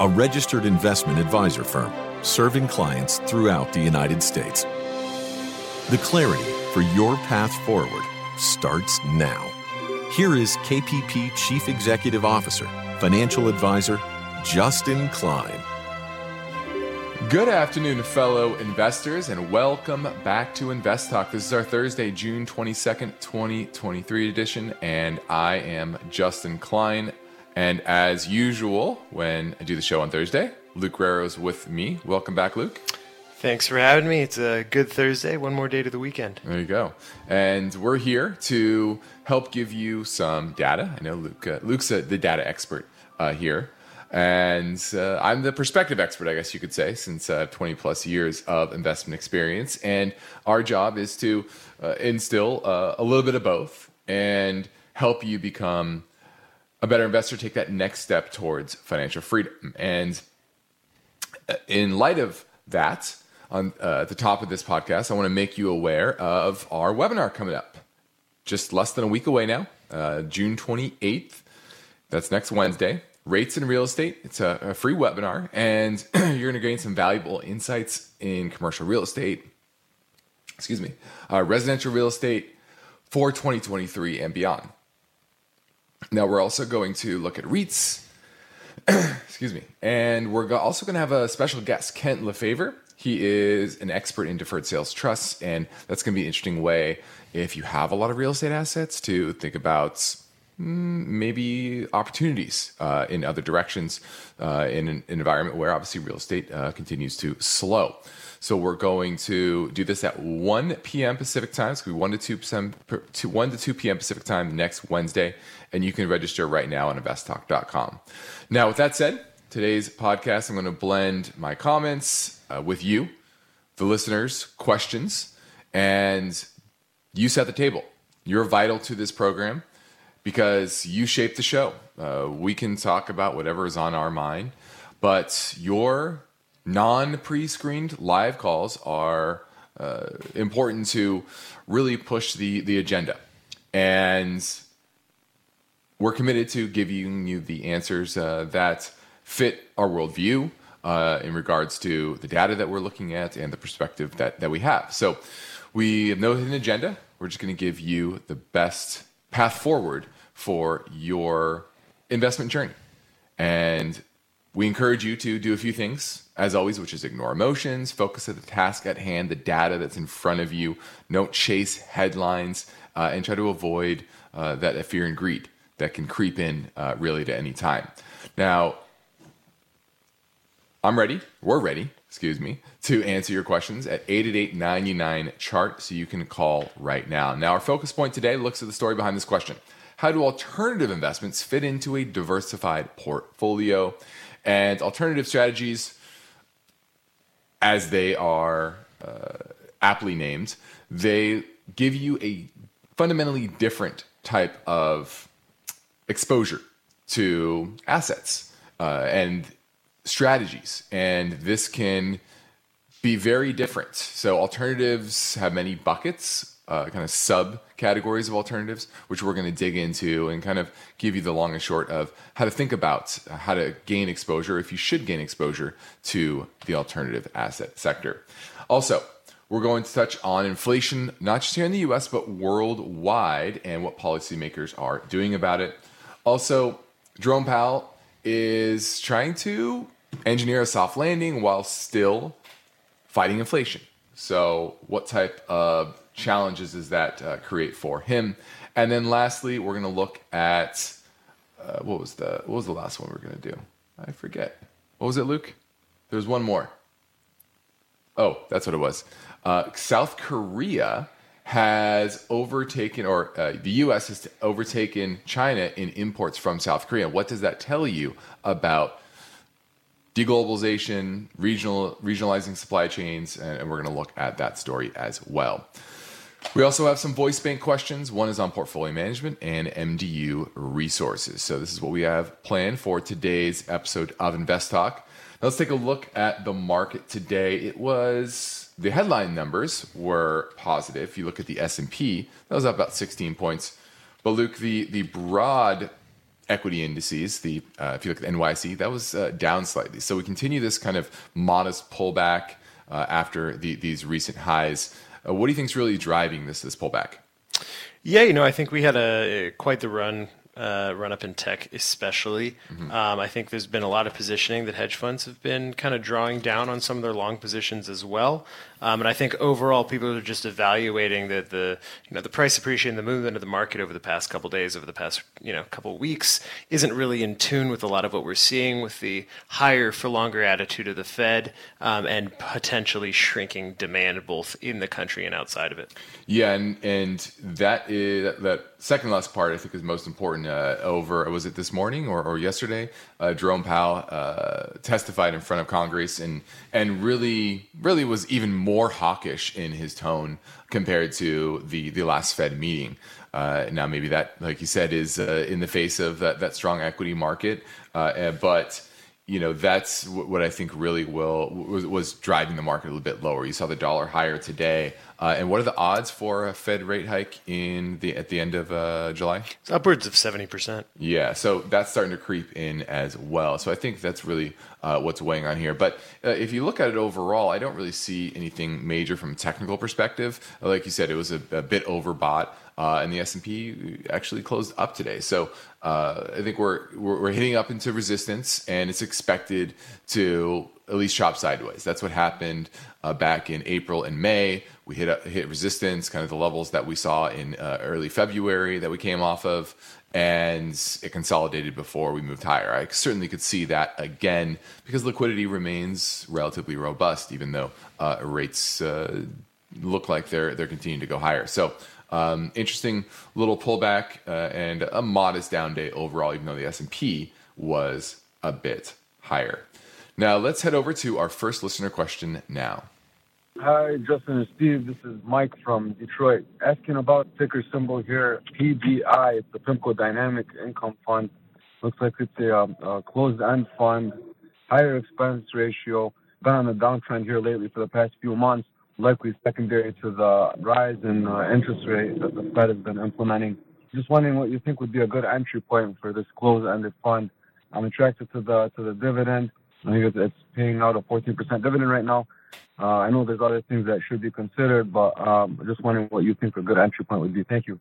a registered investment advisor firm serving clients throughout the United States. The clarity for your path forward starts now. Here is KPP Chief Executive Officer, Financial Advisor, Justin Klein. Good afternoon, fellow investors, and welcome back to InvestTalk. This is our Thursday, June 22nd, 2023 edition, and I am Justin Klein. And as usual, when I do the show on Thursday, Luke Guerrero is with me. Welcome back, Luke. Thanks for having me. It's a good Thursday. One more day to the weekend. There you go. And we're here to help give you some data. I know Luke's the data expert here. And I'm the perspective expert, I guess you could say, since 20 plus years of investment experience. And our job is to instill a little bit of both and help you become a better investor, take that next step towards financial freedom. And in light of that, at the top of this podcast, I want to make you aware of our webinar coming up. Just less than a week away now, June 28th. That's next Wednesday. Rates in Real Estate. It's a free webinar, and you're going to gain some valuable insights in commercial real estate, residential real estate for 2023 and beyond. Now, we're also going to look at REITs. And we're also going to have a special guest, Kent LeFevre. He is an expert in deferred sales trusts, and that's going to be an interesting way, if you have a lot of real estate assets, to think about maybe opportunities in other directions in an environment where obviously real estate continues to slow. So we're going to do this at 1 p.m. Pacific time. It's going to be 1 to 2 p.m. Pacific time next Wednesday. And you can register right now on investtalk.com. Now, with that said, today's podcast, I'm going to blend my comments with you, the listeners, questions, and you set the table. You're vital to this program because you shape the show. We can talk about whatever is on our mind, but your non-pre-screened live calls are important to really push the agenda. And we're committed to giving you the answers that fit our worldview in regards to the data that we're looking at and the perspective that we have. So we have no hidden agenda. We're just going to give you the best path forward for your investment journey. And we encourage you to do a few things, as always, which is ignore emotions, focus at the task at hand, the data that's in front of you, don't chase headlines, and try to avoid that fear and greed that can creep in really at any time. Now, we're ready, to answer your questions at 888-99-CHART, so you can call right now. Now, our focus point today looks at the story behind this question. How do alternative investments fit into a diversified portfolio? And alternative strategies, as they are aptly named, they give you a fundamentally different type of exposure to assets and strategies, and this can be very different. So alternatives have many buckets, kind of subcategories of alternatives, which we're going to dig into and kind of give you the long and short of how to think about how to gain exposure, if you should gain exposure to the alternative asset sector. Also, we're going to touch on inflation, not just here in the US, but worldwide, and what policymakers are doing about it. Also, Jerome Powell is trying to engineer a soft landing while still fighting inflation. So what type of challenges does that create for him? And then lastly, we're going to look at what was the last one we were going to do? I forget. What was it, Luke? There's one more. Oh, that's what it was. South Korea has overtaken, or the U.S. has overtaken China in imports from South Korea. What does that tell you about deglobalization, regionalizing supply chains, and we're going to look at that story as well. We also have some voice bank questions. One is on portfolio management and MDU Resources. So this is what we have planned for today's episode of Invest Talk. Now let's take a look at the market today. The headline numbers were positive. If you look at the S&P, that was up about 16 points. But Luke, the broad equity indices, if you look at the NYSE, that was down slightly. So we continue this kind of modest pullback after these recent highs. What do you think is really driving this pullback? Yeah, I think we had quite the run up in tech, especially. Mm-hmm. I think there's been a lot of positioning that hedge funds have been kind of drawing down on some of their long positions as well. And I think overall, people are just evaluating the price appreciation, the movement of the market over the past couple of days, over the past couple of weeks, isn't really in tune with a lot of what we're seeing with the higher for longer attitude of the Fed and potentially shrinking demand both in the country and outside of it. Yeah, and that second last part I think is most important. Was it this morning or yesterday? Jerome Powell testified in front of Congress and really was even more hawkish in his tone compared to the last Fed meeting. Now, maybe that, like you said, is in the face of that strong equity market. But, that's what I think really was driving the market a little bit lower. You saw the dollar higher today. And what are the odds for a Fed rate hike at the end of July? It's upwards of 70%. Yeah, so that's starting to creep in as well. So I think that's really what's weighing on here. But if you look at it overall, I don't really see anything major from a technical perspective. Like you said, it was a bit overbought, and the S&P actually closed up today. So I think we're hitting up into resistance, and it's expected to at least chop sideways. That's what happened back in April and May. We hit resistance, kind of the levels that we saw in early February that we came off of, and it consolidated before we moved higher. I certainly could see that again because liquidity remains relatively robust, even though rates look like they're continuing to go higher. So interesting little pullback and a modest down day overall, even though the S&P was a bit higher. Now, let's head over to our first listener question now. Hi, Justin and Steve. This is Mike from Detroit, asking about ticker symbol here, PDI. It's the PIMCO Dynamic Income Fund. Looks like it's a closed-end fund, higher expense ratio. Been on a downtrend here lately for the past few months, likely secondary to the rise in interest rates that the Fed has been implementing. Just wondering what you think would be a good entry point for this closed-ended fund. I'm attracted to the dividend. I think it's paying out a 14% dividend right now. I know there's other things that should be considered, but just wondering what you think a good entry point would be. Thank you.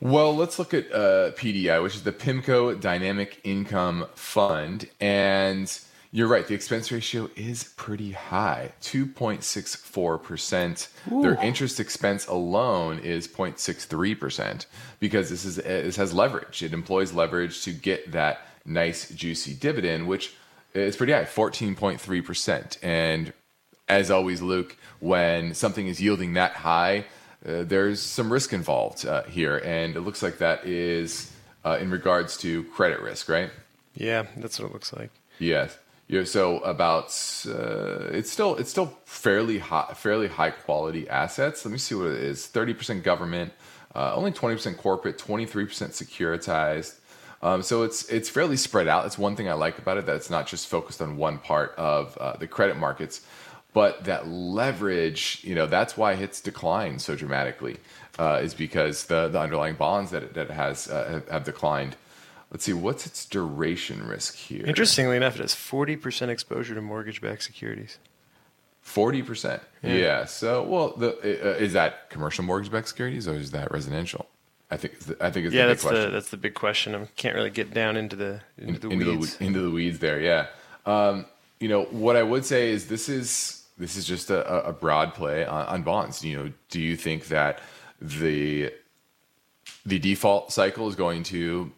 Well, let's look at PDI, which is the PIMCO Dynamic Income Fund. And you're right, the expense ratio is pretty high, 2.64%. Ooh. Their interest expense alone is 0.63% because this has leverage. It employs leverage to get that nice, juicy dividend, which it's pretty high, 14.3%. And as always, Luke, when something is yielding that high, there's some risk involved here. And it looks like that is in regards to credit risk, right? Yeah, that's what it looks like. Yes. Yeah, so about it's still fairly high quality assets. Let me see what it is. 30% government, only 20% corporate, 23% securitized. So it's fairly spread out. That's one thing I like about it, that it's not just focused on one part of the credit markets, but that leverage, that's why it's declined so dramatically, is because the underlying bonds that it has have declined. Let's see, what's its duration risk here? Interestingly enough, it has 40% exposure to mortgage-backed securities. 40%? Yeah. So, well, is that commercial mortgage-backed securities or is that residential? I think it's the big question. Yeah, that's the big question. I can't really get down into the weeds there. Yeah, what I would say is this is just a broad play on bonds. Do you think that the default cycle is going to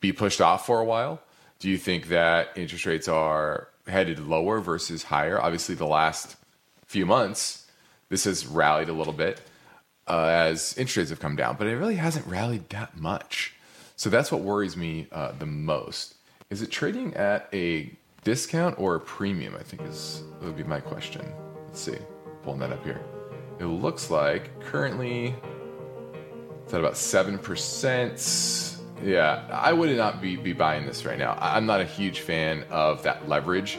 be pushed off for a while? Do you think that interest rates are headed lower versus higher? Obviously, the last few months, this has rallied a little bit. As interest rates have come down, but it really hasn't rallied that much. So that's what worries me the most. Is it trading at a discount or a premium, I think would be my question. Let's see, pulling that up here. It looks like currently it's at about 7%. Yeah, I would not be buying this right now. I'm not a huge fan of that leverage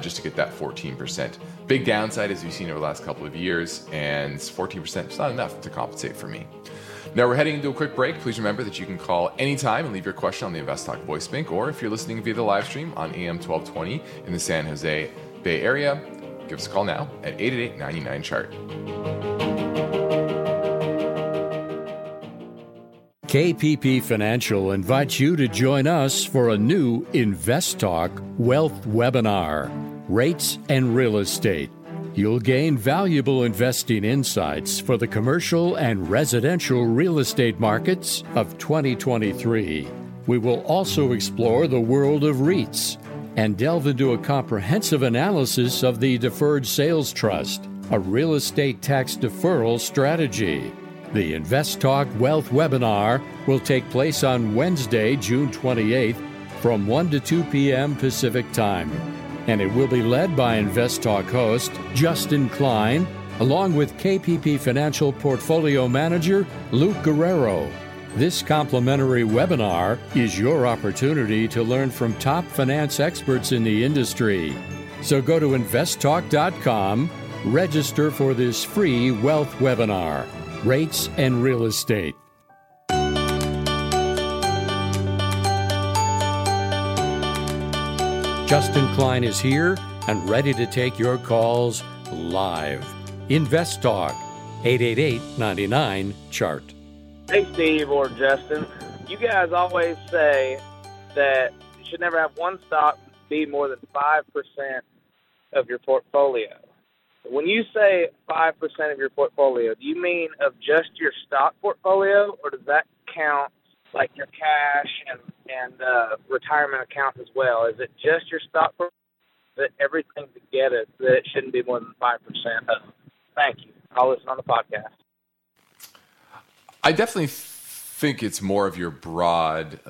just to get that 14%. Big downside, as we've seen over the last couple of years, and 14% is not enough to compensate for me. Now we're heading into a quick break. Please remember that you can call anytime and leave your question on the InvestTalk voice bank, or if you're listening via the live stream on AM 1220 in the San Jose Bay Area, give us a call now at 888-99-CHART. KPP Financial invites you to join us for a new InvestTalk Wealth Webinar, Rates and Real Estate. You'll gain valuable investing insights for the commercial and residential real estate markets of 2023. We will also explore the world of REITs and delve into a comprehensive analysis of the Deferred Sales Trust, a real estate tax deferral strategy. The InvestTalk Wealth Webinar will take place on Wednesday, June 28th from 1 to 2 p.m. Pacific Time. And it will be led by InvestTalk host Justin Klein, along with KPP Financial Portfolio Manager Luke Guerrero. This complimentary webinar is your opportunity to learn from top finance experts in the industry. So go to investtalk.com, register for this free wealth webinar, Rates and Real Estate. Justin Klein is here and ready to take your calls live. InvestTalk, 888-99-CHART. Hey, Steve or Justin. You guys always say that you should never have one stock be more than 5% of your portfolio. When you say 5% of your portfolio, do you mean of just your stock portfolio, or does that count like your cash and retirement accounts as well? Is it just your stock portfolio? Is it everything together that it shouldn't be more than 5% of? Thank you. I'll listen on the podcast. I definitely think it's more of your broad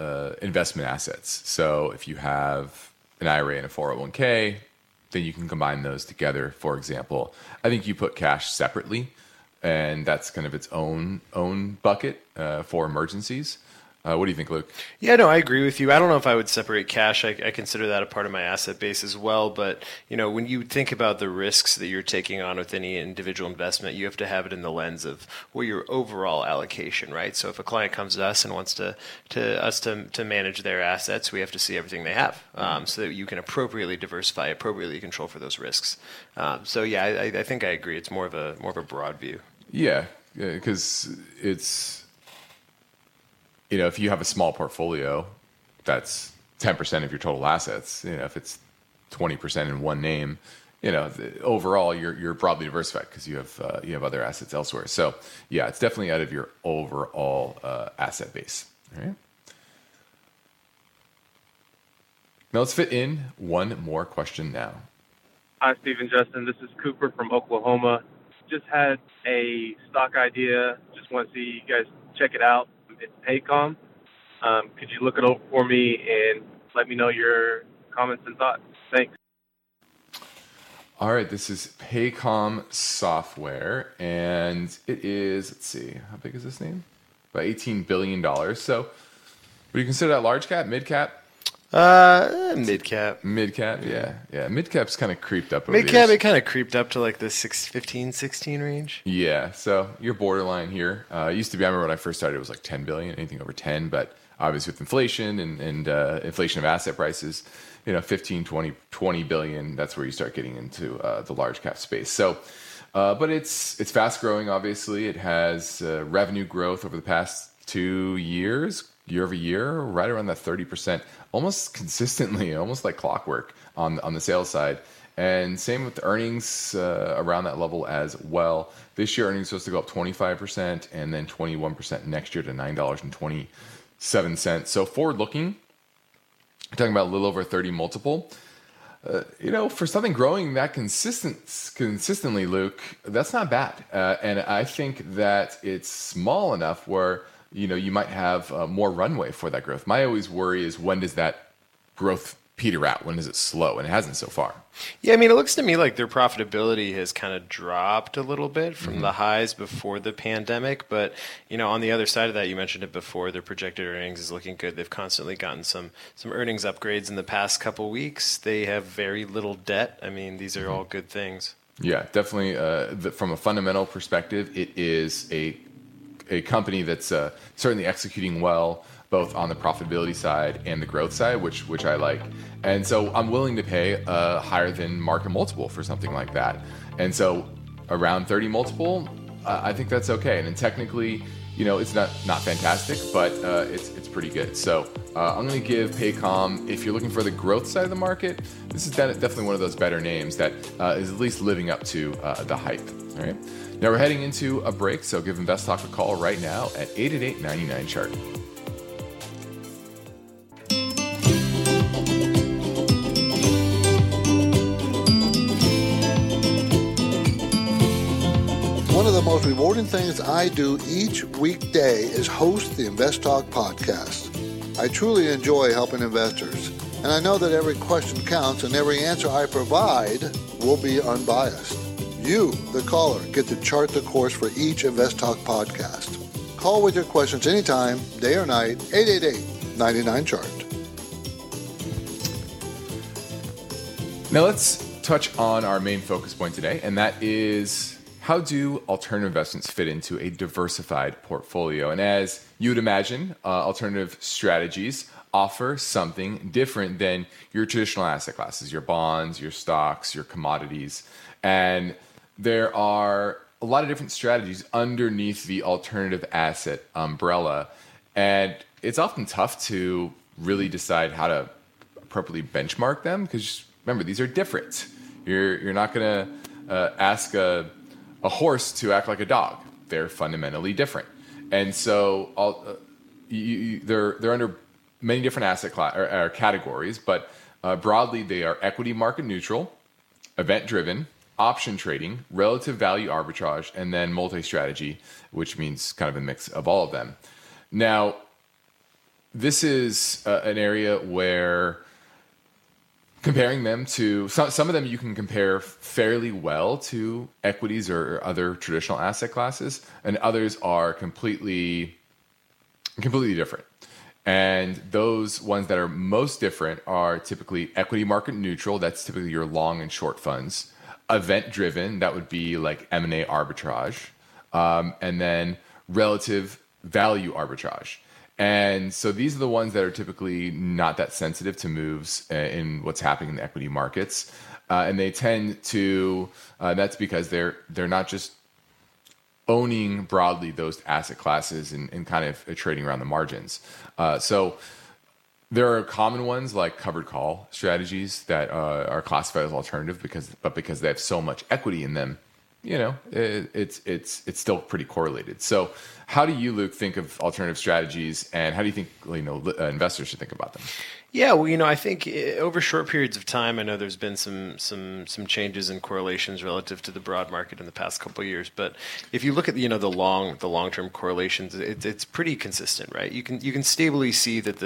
investment assets. So if you have an IRA and a 401k, then you can combine those together. For example, I think you put cash separately, and that's kind of its own bucket for emergencies. What do you think, Luke? Yeah, no, I agree with you. I don't know if I would separate cash. I consider that a part of my asset base as well. But, you know, when you think about the risks that you're taking on with any individual investment, you have to have it in the lens of your overall allocation, right? So if a client comes to us and wants to us to manage their assets, we have to see everything they have so that you can appropriately diversify, appropriately control for those risks. I think I agree. It's more of a broad view. Yeah, because it's... You know, if you have a small portfolio, that's 10% of your total assets. You know, if it's 20% in one name, you know, overall you're broadly diversified because you have other assets elsewhere. So yeah, it's definitely out of your overall asset base. All right. Now let's fit in one more question now. Hi, Steve and Justin. This is Cooper from Oklahoma. Just had a stock idea. Just want to see you guys check it out. It's Paycom. Could you look it over for me and let me know your comments and thoughts? Thanks. All right, this is Paycom Software, and it is, let's see, how big is this name? About $18 billion. So would you consider that large cap, mid cap? Mid-cap. Mid-cap, yeah. Mid-cap's kind of creeped up. Mid-cap, it kind of creeped up to like the 15, 16 range. Yeah, so you're borderline here. It used to be, I remember when I first started, it was like 10 billion, anything over 10, but obviously with inflation and inflation of asset prices, you know, 15, 20 billion, that's where you start getting into the large cap space. So, but it's fast growing, obviously. It has revenue growth over the past 2 years, year over year, right around that 30%, almost consistently, almost like clockwork on the sales side. And same with the earnings around that level as well. This year, earnings are supposed to go up 25% and then 21% next year to $9.27. So forward looking, talking about a little over 30 multiple. You know, for something growing that consistently, Luke, that's not bad. And I think that it's small enough where you might have more runway for that growth. My always worry is, when does that growth peter out? When does it slow? And it hasn't so far. Yeah, I mean, it looks to me like their profitability has kind of dropped a little bit from the highs before the pandemic. But, you know, on the other side of that, you mentioned it before, their projected earnings is looking good. They've constantly gotten some earnings upgrades in the past couple weeks. They have very little debt. I mean, these are all good things. Yeah, definitely. From a fundamental perspective, it is a company that's certainly executing well, both on the profitability side and the growth side, which I like. And so I'm willing to pay a higher than market multiple for something like that. And so around 30 multiple, I think that's okay. And then technically, you know, it's not fantastic, but it's pretty good. So I'm going to give Paycom, if you're looking for the growth side of the market, this is definitely one of those better names that is at least living up to the hype. All right. Now we're heading into a break, so give InvestTalk a call right now at 888-99-CHART. One of the most rewarding things I do each weekday is host the InvestTalk podcast. I truly enjoy helping investors, and I know that every question counts and every answer I provide will be unbiased. You, the caller, get to chart the course for each InvestTalk podcast. Call with your questions anytime, day or night, 888-99-CHART. Now let's touch on our main focus point today, and that is: how do alternative investments fit into a diversified portfolio? And as you'd imagine, alternative strategies offer something different than your traditional asset classes, your bonds, your stocks, your commodities. And there are a lot of different strategies underneath the alternative asset umbrella. And it's often tough to really decide how to appropriately benchmark them, because remember, these are different. You're not going to ask a horse to act like a dog. They're fundamentally different, and so they're under many different asset class or categories. But broadly, they are equity market neutral, event driven, option trading, relative value arbitrage, and then multi strategy, which means kind of a mix of all of them. Now, this is an area where comparing them to some of them, you can compare fairly well to equities or other traditional asset classes, and others are completely different. And those ones that are most different are typically equity market neutral. That's typically your long and short funds. Event driven, that would be like M&A arbitrage, and then relative value arbitrage. And so these are the ones that are typically not that sensitive to moves in what's happening in the equity markets. And they tend to, that's because they're not just owning broadly those asset classes and kind of trading around the margins. So there are common ones like covered call strategies that are classified as alternative because they have so much equity in them. You know, it's still pretty correlated. So how do you, Luke, think of alternative strategies, and how do you think, you know, investors should think about them? Yeah, well, you know, I think over short periods of time, I know there's been some changes in correlations relative to the broad market in the past couple of years. But if you look at, you know, the long-term correlations, it's pretty consistent, right? You can stably see that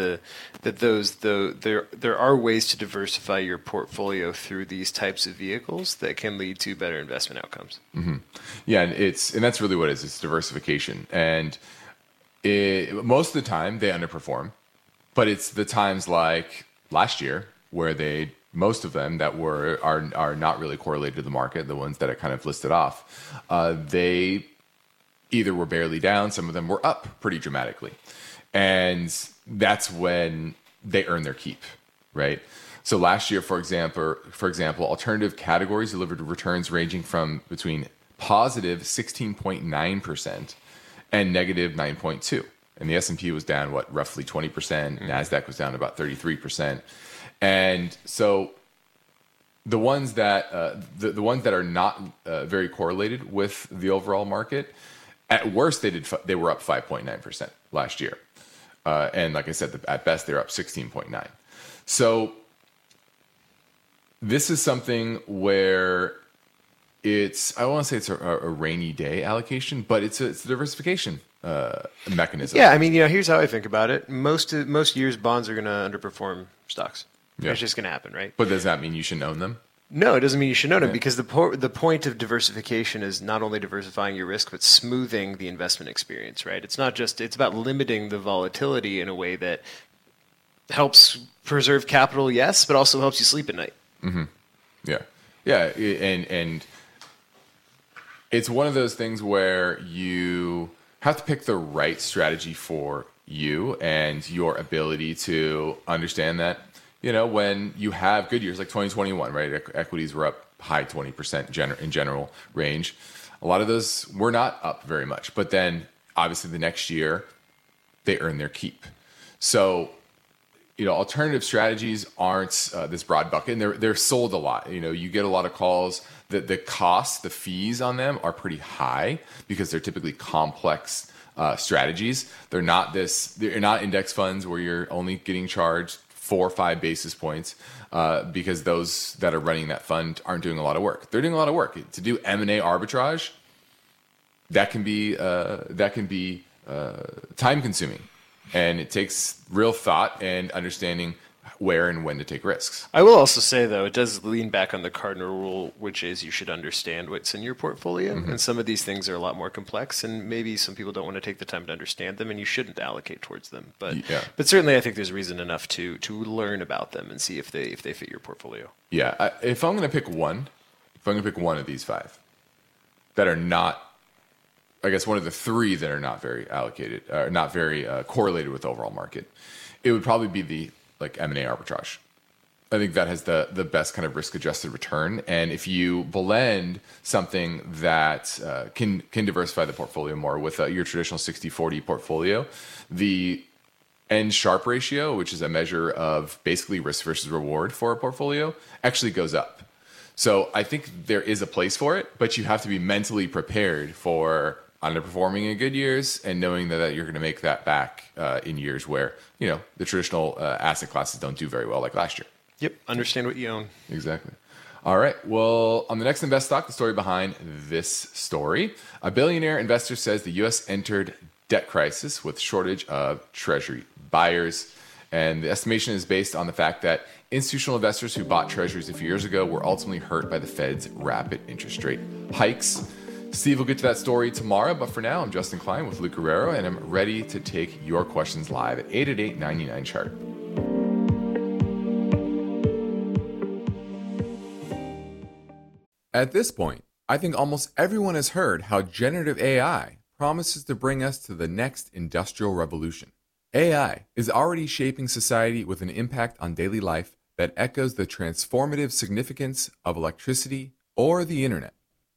there are ways to diversify your portfolio through these types of vehicles that can lead to better investment outcomes. Mm-hmm. Yeah, and that's really what it is. It's diversification, and most of the time they underperform. But it's the times like last year where most of them that are not really correlated to the market, the ones that I kind of listed off, they either were barely down, some of them were up pretty dramatically. And that's when they earn their keep, right? So last year, for example, alternative categories delivered returns ranging from between positive 16.9% and negative 9.2%. And the S&P was down, roughly 20%. Nasdaq was down about 33%. And so the ones that are not very correlated with the overall market, at worst they were up 5.9% last year, and like I said, at best they're up 16.9%. So this is something where I don't want to say it's a rainy day allocation, but it's a diversification mechanism. Yeah, I mean, you know, here's how I think about it. Most years bonds are going to underperform stocks. Yeah. It's just going to happen, right? But does that mean you should own them? No, it doesn't mean you should own it, because the point of diversification is not only diversifying your risk, but smoothing the investment experience, right? It's not just, it's about limiting the volatility in a way that helps preserve capital, yes, but also helps you sleep at night. Mm-hmm. Yeah. Yeah. And it's one of those things where you have to pick the right strategy for you and your ability to understand that. You know, when you have good years like 2021, right? Equities were up high 20% in general range. A lot of those were not up very much. But then, obviously, the next year, they earn their keep. So, you know, alternative strategies aren't this broad bucket. And they're sold a lot. You know, you get a lot of calls that the costs, the fees on them are pretty high because they're typically complex strategies. They're not index funds where you're only getting charged 4 or 5 basis points because those that are running that fund aren't doing a lot of work. They're doing a lot of work to do M&A arbitrage. That can be time consuming, and it takes real thought and understanding where and when to take risks. I will also say, though, it does lean back on the cardinal rule, which is you should understand what's in your portfolio. Mm-hmm. And some of these things are a lot more complex, and maybe some people don't want to take the time to understand them, and you shouldn't allocate towards them. But certainly I think there's reason enough to learn about them and see if they fit your portfolio. Yeah. If I'm going to pick one of these 5 that are not, I guess one of the 3 that are not very allocated, not very correlated with the overall market, it would probably be the M&A arbitrage. I think that has the best kind of risk-adjusted return. And if you blend something that can diversify the portfolio more with your traditional 60-40 portfolio, the N-sharp ratio, which is a measure of basically risk versus reward for a portfolio, actually goes up. So I think there is a place for it, but you have to be mentally prepared for underperforming in good years and knowing that you're going to make that back in years where, you know, the traditional asset classes don't do very well like last year. Yep. Understand what you own. Exactly. All right. Well, on the next InvestTalk, the story behind this story, a billionaire investor says the U.S. entered debt crisis with shortage of treasury buyers. And the estimation is based on the fact that institutional investors who bought treasuries a few years ago were ultimately hurt by the Fed's rapid interest rate hikes. Steve will get to that story tomorrow, but for now, I'm Justin Klein with Luke Guerrero, and I'm ready to take your questions live at 888-99-CHART. At this point, I think almost everyone has heard how generative AI promises to bring us to the next industrial revolution. AI is already shaping society with an impact on daily life that echoes the transformative significance of electricity or the internet.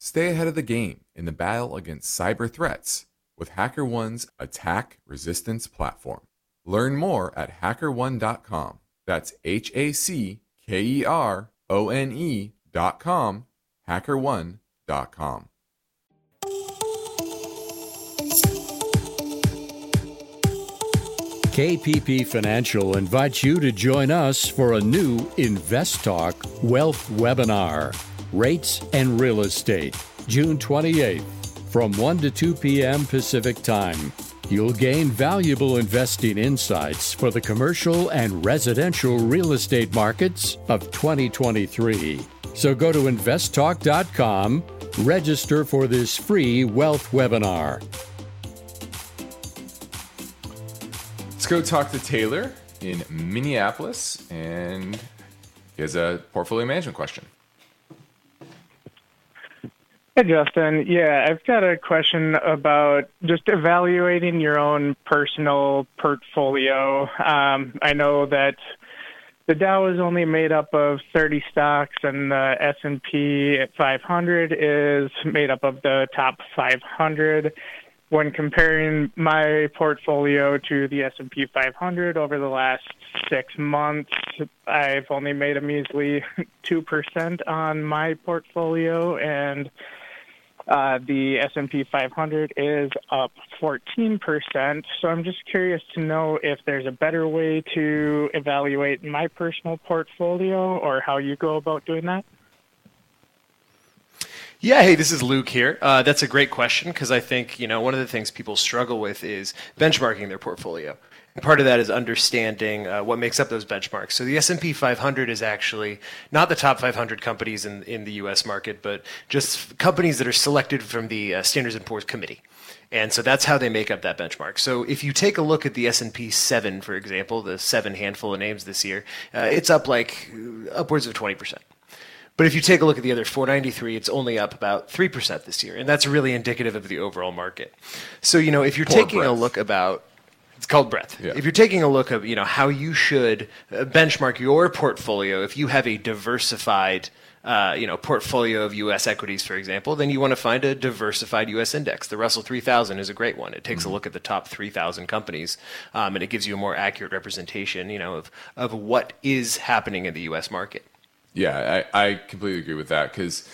stay ahead of the game in the battle against cyber threats with HackerOne's attack resistance platform. Learn more at hackerone.com. That's HackerOne.com. HackerOne.com. KPP Financial invites you to join us for a new InvestTalk Wealth Webinar. Rates and Real Estate, June 28th, from 1 to 2 p.m. Pacific Time. You'll gain valuable investing insights for the commercial and residential real estate markets of 2023. So go to investtalk.com, register for this free wealth webinar. Let's go talk to Taylor in Minneapolis and is a portfolio management question. Hey, Justin. Yeah, I've got a question about just evaluating your own personal portfolio. I know that the Dow is only made up of 30 stocks, and the S&P 500 is made up of the top 500. When comparing my portfolio to the S&P 500 over the last 6 months, I've only made a measly 2% on my portfolio, and the S&P 500 is up 14%. So I'm just curious to know if there's a better way to evaluate my personal portfolio or how you go about doing that. Yeah, hey, this is Luke here. That's a great question because I think, one of the things people struggle with is benchmarking their portfolio. And part of that is understanding what makes up those benchmarks. So the S&P 500 is actually not the top 500 companies in the U.S. market, but just companies that are selected from the Standards and Poor's Committee. And so that's how they make up that benchmark. So if you take a look at the S&P 7, for example, the 7 handful of names this year, it's up like upwards of 20%. But if you take a look at the other 493, it's only up about 3% this year. And that's really indicative of the overall market. So, if you're it's called breadth. Yeah. If you're taking a look at, how you should benchmark your portfolio, if you have a diversified portfolio of U.S. equities, for example, then you want to find a diversified U.S. index. The Russell 3000 is a great one. It takes a look at the top 3,000 companies, and it gives you a more accurate representation, of what is happening in the U.S. market. Yeah, I completely agree with that because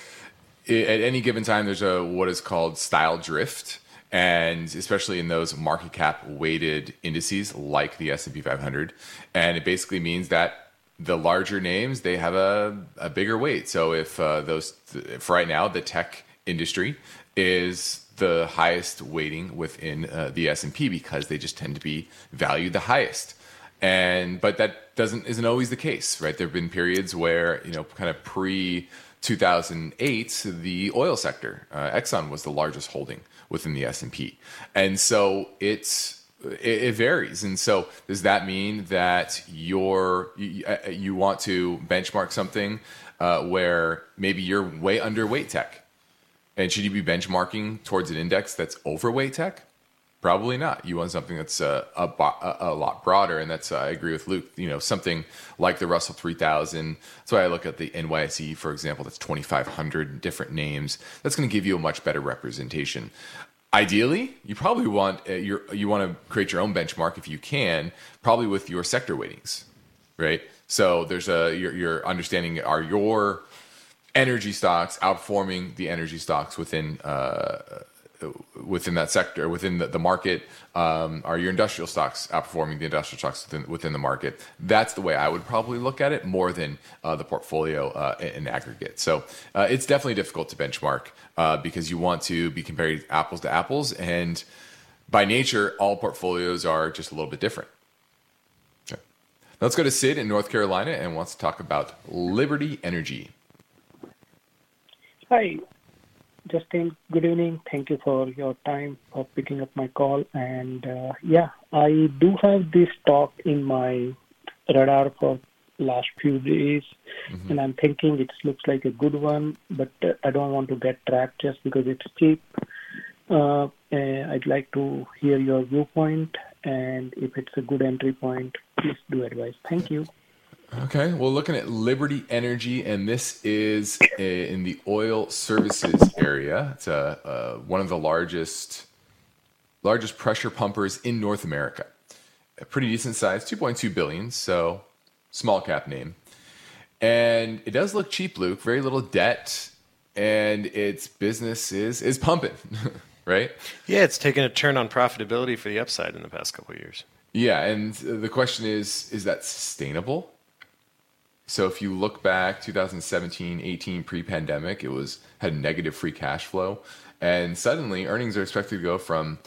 at any given time, there's what is called style drift, and especially in those market cap weighted indices like the S&P 500. And it basically means that the larger names, they have a bigger weight. So if if right now, the tech industry is the highest weighting within the S&P because they just tend to be valued the highest. But that isn't always the case, right? There have been periods where, kind of pre-2008, the oil sector, Exxon was the largest holding within the S&P. And so it varies. And so does that mean that you want to benchmark something where maybe you're way underweight tech? And should you be benchmarking towards an index that's overweight tech? Probably not. You want something that's a lot broader, and that's I agree with Luke. Something like the Russell 3000. That's why I look at the NYSE, for example. That's 2,500 different names. That's going to give you a much better representation. Ideally, you probably want you want to create your own benchmark if you can, probably with your sector weightings, right? So there's your understanding are your energy stocks outperforming the energy stocks within that sector, within the market, are your industrial stocks outperforming the industrial stocks within the market? That's the way I would probably look at it more than the portfolio in aggregate. So it's definitely difficult to benchmark because you want to be comparing apples to apples. And by nature, all portfolios are just a little bit different. Okay. Now let's go to Sid in North Carolina and wants to talk about Liberty Energy. Hi. Justin, good evening. Thank you for your time for picking up my call. And I do have this stock in my radar for last few days, and I'm thinking it looks like a good one, but I don't want to get trapped just because it's cheap. I'd like to hear your viewpoint, and if it's a good entry point, please do advise. Thank you. Okay, well, looking at Liberty Energy, and this is in the oil services area. It's one of the largest pressure pumpers in North America. A pretty decent size, $2.2 billion, so small cap name. And it does look cheap, Luke, very little debt, and its business is pumping, right? Yeah, it's taken a turn on profitability for the upside in the past couple of years. Yeah, and the question is that sustainable? So if you look back 2017, 18 pre-pandemic, it had negative free cash flow, and suddenly earnings are expected to go from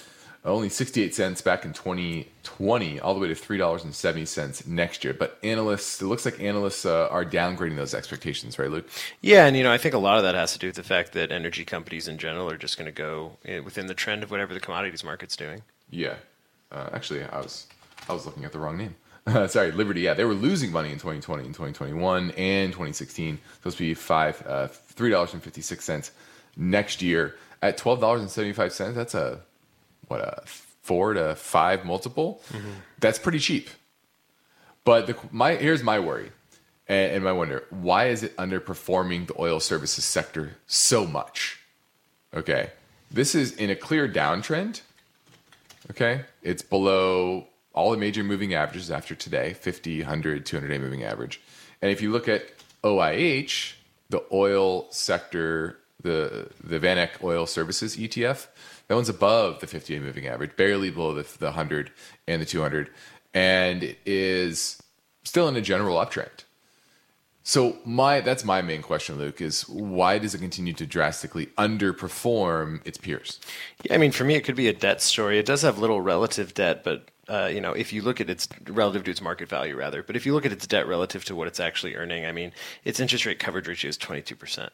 only 68 cents back in 2020 all the way to $3.70 next year. But analysts, it looks like analysts are downgrading those expectations, right, Luke? Yeah, and I think a lot of that has to do with the fact that energy companies in general are just going to go within the trend of whatever the commodities market's doing. Yeah, actually, I was looking at the wrong name. Liberty. Yeah, they were losing money in 2020 and 2021 and 2016. Supposed to be $3.56 next year at $12.75. That's a 4 to 5 multiple. Mm-hmm. That's pretty cheap. But here's my worry and my wonder: why is it underperforming the oil services sector so much? Okay, this is in a clear downtrend. Okay, it's below all the major moving averages after today, 50, 100, 200-day moving average. And if you look at OIH, the oil sector, the VanEck Oil Services ETF, that one's above the 50-day moving average, barely below the 100 and the 200, and it is still in a general uptrend. So that's my main question, Luke, is why does it continue to drastically underperform its peers? Yeah, I mean, for me, it could be a debt story. It does have little relative debt, but if you look at its relative to its market value, rather, but if you look at its debt relative to what it's actually earning, I mean, its interest rate coverage ratio is 22%.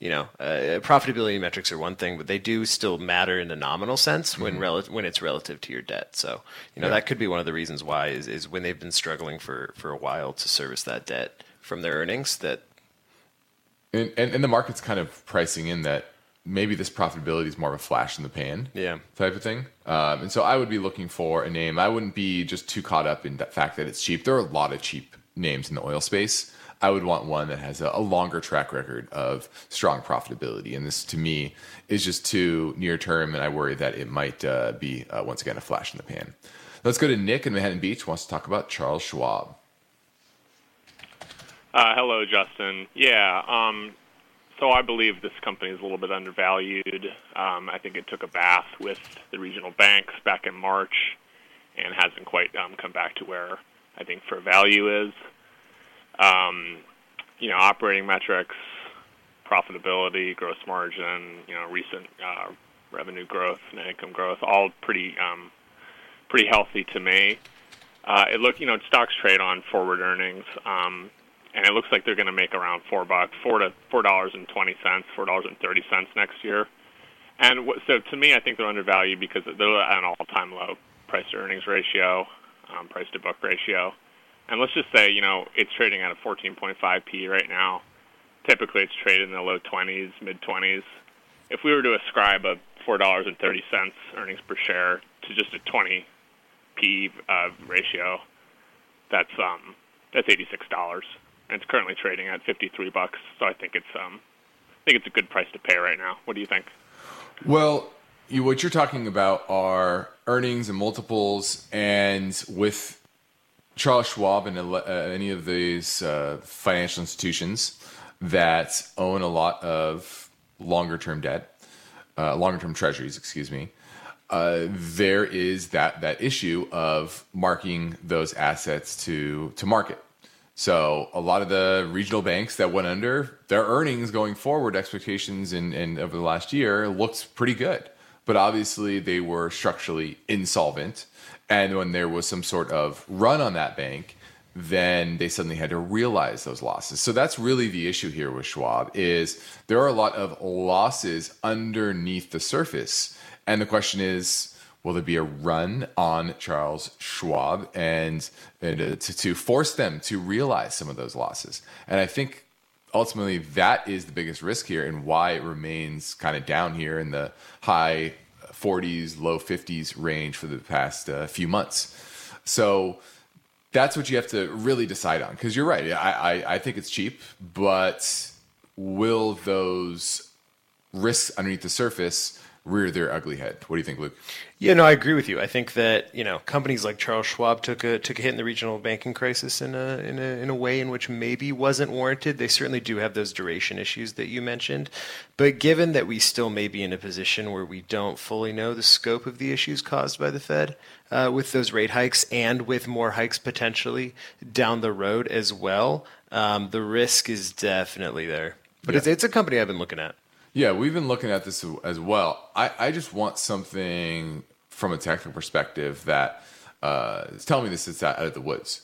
Profitability metrics are one thing, but they do still matter in a nominal sense when it's relative to your debt. So, that could be one of the reasons why is when they've been struggling for a while to service that debt from their earnings, that. And the market's kind of pricing in that maybe this profitability is more of a flash in the pan type of thing. And so I would be looking for a name. I wouldn't be just too caught up in the fact that it's cheap. There are a lot of cheap names in the oil space. I would want one that has a longer track record of strong profitability. And this, to me, is just too near term, and I worry that it might be, once again, a flash in the pan. Let's go to Nick in Manhattan Beach, who wants to talk about Charles Schwab. Hello, Justin. Yeah, so I believe this company is a little bit undervalued. I think it took a bath with the regional banks back in March and hasn't quite come back to where I think fair value is. Operating metrics, profitability, gross margin, recent revenue growth, net income growth, all pretty healthy to me. It looked, stocks trade on forward earnings. And it looks like they're going to make around $4, $4.20, $4.30 next year. And so, to me, I think they're undervalued because they're at an all-time low price-to-earnings ratio, price-to-book ratio. And let's just say, it's trading at a 14.5 P right now. Typically, it's traded in the low 20s, mid-20s. If we were to ascribe a $4.30 earnings per share to just a 20 P ratio, that's $86. And it's currently trading at $53, so I think it's a good price to pay right now. What do you think? Well, what you're talking about are earnings and multiples, and with Charles Schwab and any of these financial institutions that own a lot of longer-term treasuries, there is that issue of marking those assets to market. So a lot of the regional banks that went under, their earnings going forward expectations and over the last year looked pretty good. But obviously they were structurally insolvent. And when there was some sort of run on that bank, then they suddenly had to realize those losses. So that's really the issue here with Schwab is there are a lot of losses underneath the surface. And the question is, will there be a run on Charles Schwab and to force them to realize some of those losses? And I think ultimately that is the biggest risk here and why it remains kind of down here in the high 40s, low 50s range for the past few months. So that's what you have to really decide on, because you're right. I think it's cheap, but will those risks underneath the surface rear their ugly head? What do you think, Luke? Yeah, no, I agree with you. I think that companies like Charles Schwab took a hit in the regional banking crisis in a way in which maybe wasn't warranted. They certainly do have those duration issues that you mentioned, but given that we still may be in a position where we don't fully know the scope of the issues caused by the Fed with those rate hikes and with more hikes potentially down the road as well, the risk is definitely there. But it's a company I've been looking at. Yeah, we've been looking at this as well. I just want something from a technical perspective that is telling me this is out of the woods.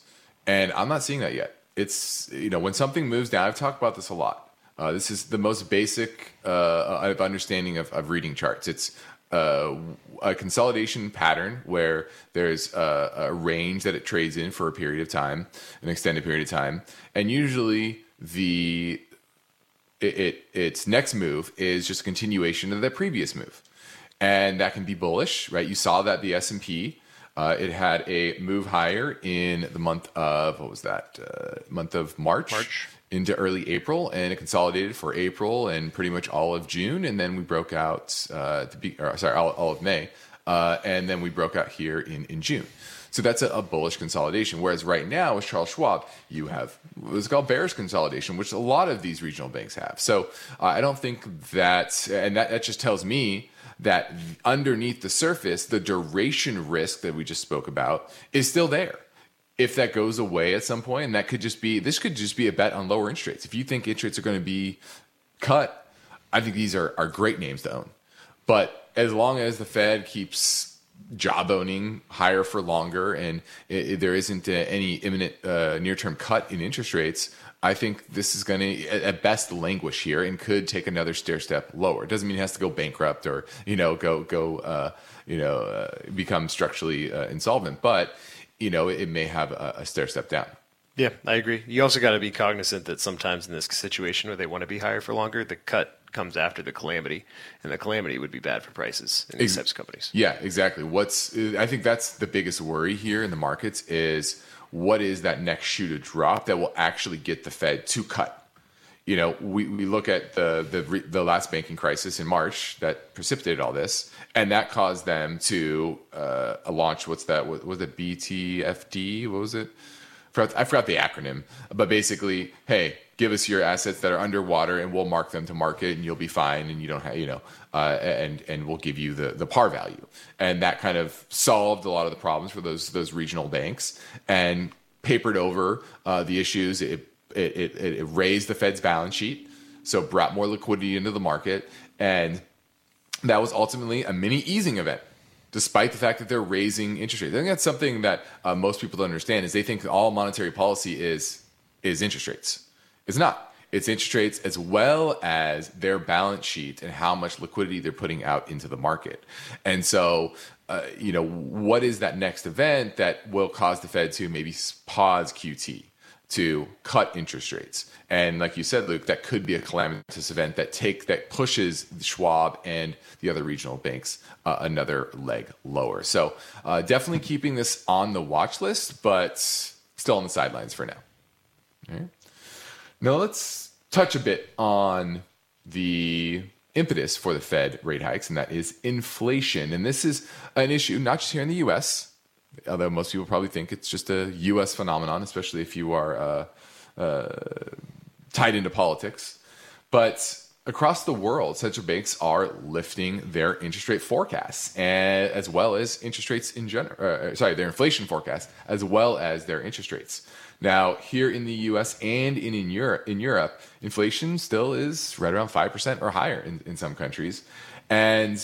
And I'm not seeing that yet. It's, when something moves down, I've talked about this a lot. This is the most basic understanding of reading charts. It's a consolidation pattern where there's a range that it trades in for a period of time, an extended period of time, and usually its next move is just a continuation of the previous move, and that can be bullish, right? You saw that the S&P it had a move higher in the month of March into early April, and it consolidated for April and pretty much all of June, and then we broke out all of May, and then we broke out here in June. So that's a bullish consolidation. Whereas right now with Charles Schwab, you have what's called bearish consolidation, which a lot of these regional banks have. So I don't think that, and that just tells me that underneath the surface, the duration risk that we just spoke about is still there. If that goes away at some point, and this could just be a bet on lower interest rates. If you think interest rates are going to be cut, I think these are great names to own. But as long as the Fed keeps job owning higher for longer, and there isn't any imminent near-term cut in interest rates, I think this is going to, at best, languish here and could take another stair step lower. It doesn't mean it has to go bankrupt or become structurally insolvent, but it may have a stair step down. Yeah, I agree. You also got to be cognizant that sometimes in this situation where they want to be higher for longer, the cut comes after the calamity, and the calamity would be bad for prices in these types of companies. Yeah, exactly. I think that's the biggest worry here in the markets is what is that next shoe to drop that will actually get the Fed to cut? We look at the last banking crisis in March that precipitated all this, and that caused them to launch BTFD? What was it? I forgot the acronym, but basically, hey, give us your assets that are underwater, and we'll mark them to market, and you'll be fine, and you don't have, and we'll give you the par value, and that kind of solved a lot of the problems for those regional banks and papered over the issues. It raised the Fed's balance sheet, so brought more liquidity into the market, and that was ultimately a mini easing event, despite the fact that they're raising interest rates. I think that's something that most people don't understand is they think all monetary policy is interest rates. It's not. It's interest rates as well as their balance sheet and how much liquidity they're putting out into the market. And so, what is that next event that will cause the Fed to maybe pause QT? To cut interest rates. And like you said, Luke, that could be a calamitous event that pushes Schwab and the other regional banks another leg lower. So definitely keeping this on the watch list, but still on the sidelines for now. All right. Now let's touch a bit on the impetus for the Fed rate hikes, and that is inflation. And this is an issue not just here in the U.S., although most people probably think it's just a U.S. phenomenon, especially if you are tied into politics. But across the world, central banks are lifting their interest rate forecasts, and as well as interest rates in general. Their inflation forecast, as well as their interest rates. Now, here in the U.S. and in Europe, inflation still is right around 5% or higher in some countries, and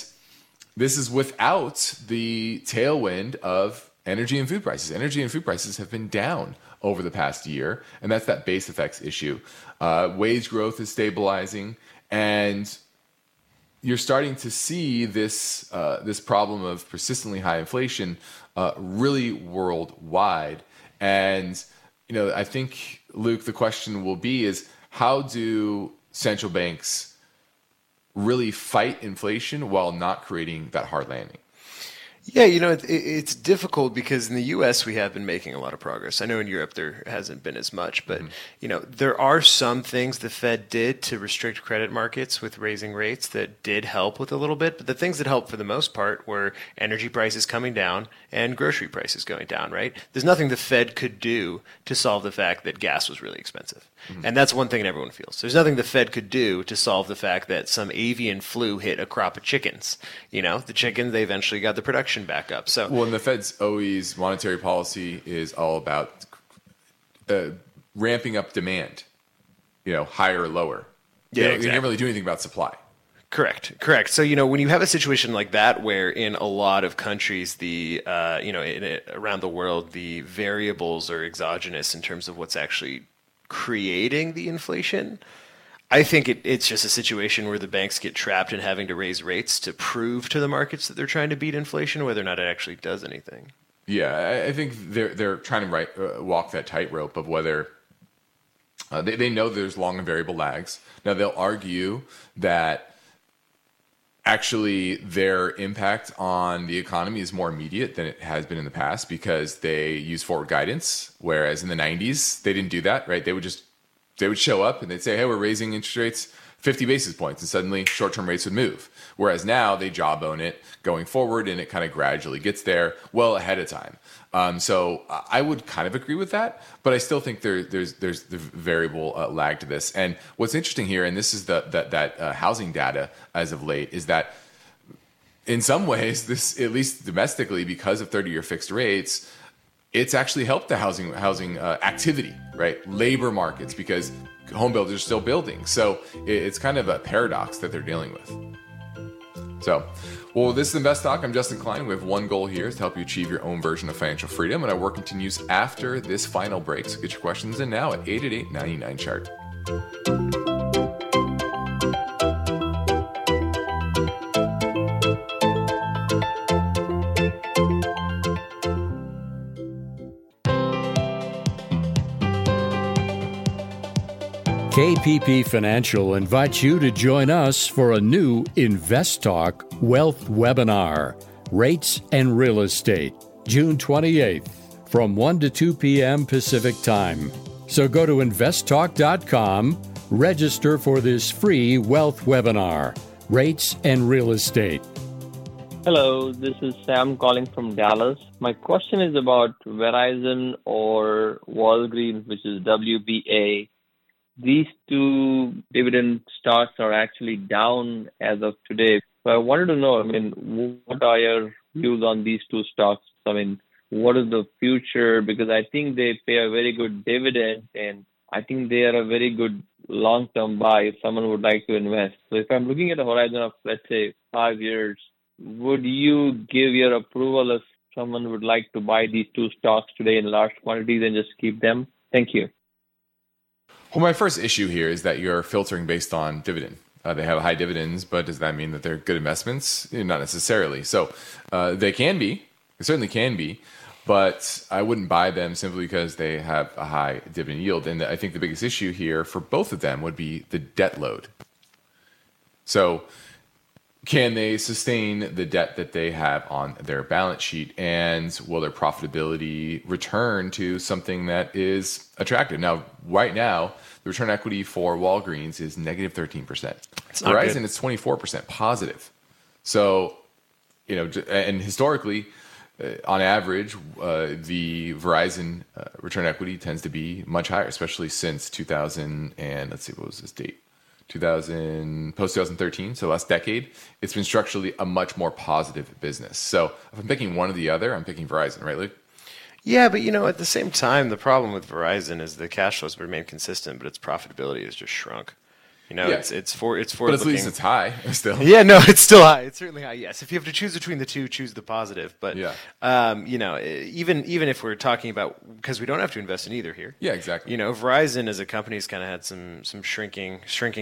this is without the tailwind of energy and food prices. Energy and food prices have been down over the past year, and that's that base effects issue. Wage growth is stabilizing, and you're starting to see this problem of persistently high inflation really worldwide. And I think, Luke, the question will be is how do central banks really fight inflation while not creating that hard landing? Yeah, it's difficult because in the U.S. we have been making a lot of progress. I know in Europe there hasn't been as much, but there are some things the Fed did to restrict credit markets with raising rates that did help with a little bit. But the things that helped for the most part were energy prices coming down and grocery prices going down, right? There's nothing the Fed could do to solve the fact that gas was really expensive. Mm-hmm. And that's one thing everyone feels. There's nothing the Fed could do to solve the fact that some avian flu hit a crop of chickens. The chickens, they eventually got the production back up. So, well, and the Fed's always monetary policy is all about ramping up demand, higher or lower. Yeah, exactly. They can't really do anything about supply. Correct. So, when you have a situation like that, where in a lot of countries, around the world, the variables are exogenous in terms of what's actually creating the inflation. I think it's just a situation where the banks get trapped in having to raise rates to prove to the markets that they're trying to beat inflation, whether or not it actually does anything. Yeah, I think they're trying to walk that tightrope of whether they know there's long and variable lags. Now, they'll argue that actually their impact on the economy is more immediate than it has been in the past because they use forward guidance, whereas in the 90s, they didn't do that, right? They would show up and they'd say, hey, we're raising interest rates 50 basis points, and suddenly short-term rates would move. Whereas now they jawbone it going forward, and it kind of gradually gets there well ahead of time. So I would kind of agree with that, but I still think there's the variable lag to this. And what's interesting here, and this is that housing data as of late, is that in some ways, this, at least domestically, because of 30-year fixed rates, it's actually helped the housing activity, right? Labor markets, because home builders are still building. So it's kind of a paradox that they're dealing with. So, well, this is InvestTalk. I'm Justin Klein. We have one goal here is to help you achieve your own version of financial freedom. And our work continues after this final break. So get your questions in now at 888-99-CHART. KPP Financial invites you to join us for a new InvestTalk Wealth Webinar, Rates and Real Estate, June 28th from 1 to 2 p.m. Pacific Time. So go to investtalk.com, register for this free wealth webinar, Rates and Real Estate. Hello, this is Sam calling from Dallas. My question is about Verizon or Walgreens, which is WBA. These two dividend stocks are actually down as of today. So I wanted to know, I mean, what are your views on these two stocks? I mean, what is the future? Because I think they pay a very good dividend, and I think they are a very good long-term buy if someone would like to invest. So if I'm looking at a horizon of, let's say, 5 years, would you give your approval if someone would like to buy these two stocks today in large quantities and just keep them? Thank you. Well, my first issue here is that you're filtering based on dividend. They have high dividends, but does that mean that they're good investments? Not necessarily. So they can be. They certainly can be. But I wouldn't buy them simply because they have a high dividend yield. And I think the biggest issue here for both of them would be the debt load. So can they sustain the debt that they have on their balance sheet? And will their profitability return to something that is attractive? Now, right now, the return equity for Walgreens is negative 13%. Verizon is 24% positive. So, and historically, on average, the Verizon return equity tends to be much higher, especially since 2000 and let's see, what was this date? 2013, so last decade, it's been structurally a much more positive business. So if I'm picking one or the other, I'm picking Verizon, right, Luke? Yeah, but at the same time, the problem with Verizon is the cash flows remain consistent, but its profitability has just shrunk. It's But at least it's high still. Yeah, no, it's still high. It's certainly high. Yes, if you have to choose between the two, choose the positive. But even if we're talking about, because we don't have to invest in either here. Yeah, exactly. Verizon as a company has kind of had some shrinking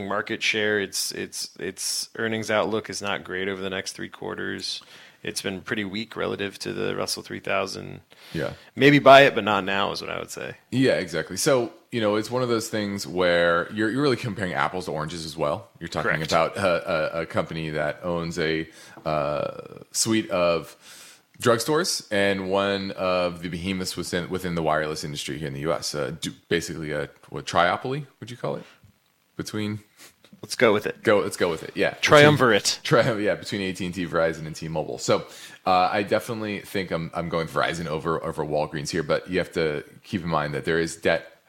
market share. Its earnings outlook is not great over the next 3 quarters. It's been pretty weak relative to the Russell 3000. Yeah, maybe buy it, but not now is what I would say. Yeah, exactly. So it's one of those things where you're really comparing apples to oranges as well. You're talking Correct. About a company that owns a suite of drugstores and one of the behemoths within the wireless industry here in the U.S. Basically a triopoly, would you call it? Between. Let's go with it. Let's go with it. Yeah. Triumvirate. Between AT&T, Verizon, and T-Mobile. So I definitely think I'm going with Verizon over Walgreens here, but you have to keep in mind that there is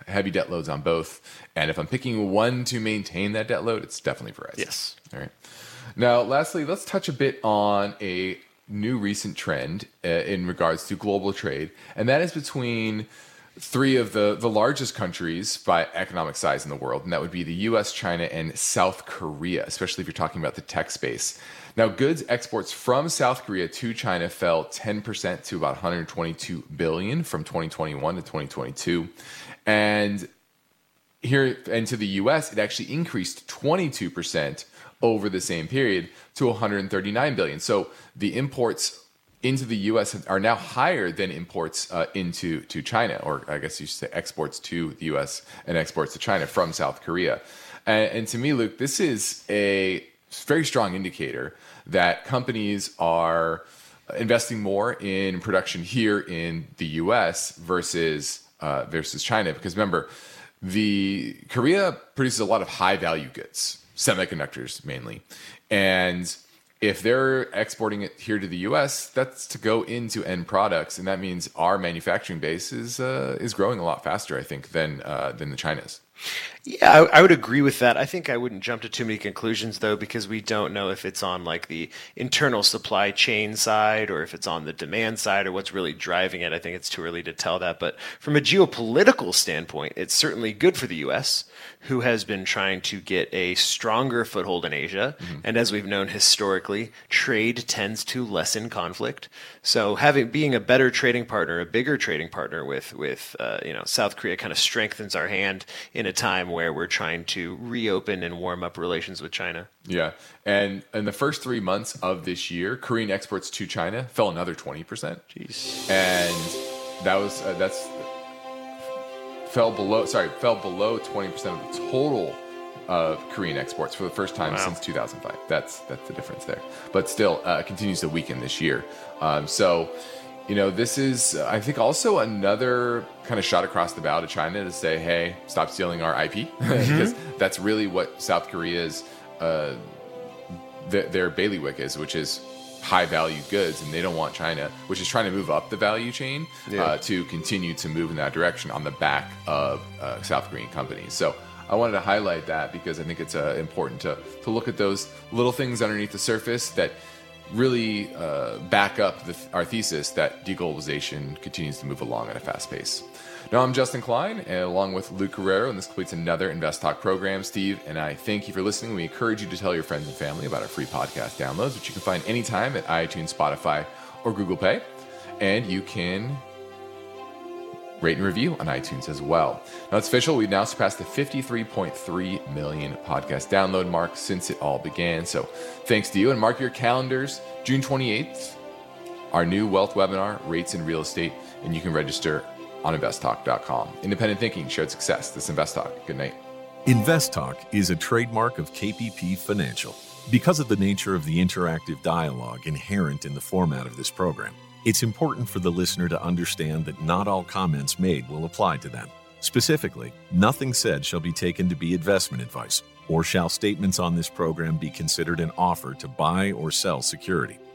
heavy debt loads on both. And if I'm picking one to maintain that debt load, it's definitely Verizon. Yes. All right. Now, lastly, let's touch a bit on a new recent trend in regards to global trade, and that is between three of the largest countries by economic size in the world, and that would be the U.S., China, and South Korea, especially if you're talking about the tech space. Now, goods exports from South Korea to China fell 10% to about $122 billion from 2021 to 2022. And here and to the U.S., it actually increased 22% over the same period to $139 billion. So the imports into the U.S. are now higher than imports into China, or I guess you should say exports to the U.S. and exports to China from South Korea. And to me, Luke, this is a very strong indicator that companies are investing more in production here in the U.S. versus China. Because remember, Korea produces a lot of high-value goods, semiconductors mainly, and if they're exporting it here to the U.S., that's to go into end products, and that means our manufacturing base is growing a lot faster, I think, than the China's. Yeah, I would agree with that. I think I wouldn't jump to too many conclusions, though, because we don't know if it's on like the internal supply chain side or if it's on the demand side or what's really driving it. I think it's too early to tell that. But from a geopolitical standpoint, it's certainly good for the U.S., who has been trying to get a stronger foothold in Asia. Mm-hmm. And as we've known historically, trade tends to lessen conflict. So being a better trading partner, a bigger trading partner with South Korea kind of strengthens our hand in a time where we're trying to reopen and warm up relations with China. Yeah. And in the first 3 months of this year, Korean exports to China fell another 20%. Jeez. And that was fell below 20% of the total of Korean exports for the first time since 2005. That's the difference there. But still, continues to weaken this year. So, this is, I think, also another kind of shot across the bow to China to say, hey, stop stealing our IP. Because that's really what South Korea's, their bailiwick is, which is high-value goods, and they don't want China, which is trying to move up the value chain, to continue to move in that direction on the back of South Korean companies. So I wanted to highlight that because I think it's important to look at those little things underneath the surface that really back up our thesis that deglobalization continues to move along at a fast pace. Now, I'm Justin Klein, and along with Luke Guerrero, and this completes another Invest Talk program. Steve and I thank you for listening. We encourage you to tell your friends and family about our free podcast downloads, which you can find anytime at iTunes, Spotify, or Google Play. And you can rate and review on iTunes as well. Now, it's official. We've now surpassed the 53.3 million podcast download mark since it all began. So thanks to you, and mark your calendars. June 28th, our new wealth webinar, Rates in Real Estate, and you can register on investtalk.com. Independent thinking, shared success. This is InvestTalk. Good night. InvestTalk is a trademark of KPP Financial. Because of the nature of the interactive dialogue inherent in the format of this program, it's important for the listener to understand that not all comments made will apply to them. Specifically, nothing said shall be taken to be investment advice, or shall statements on this program be considered an offer to buy or sell security.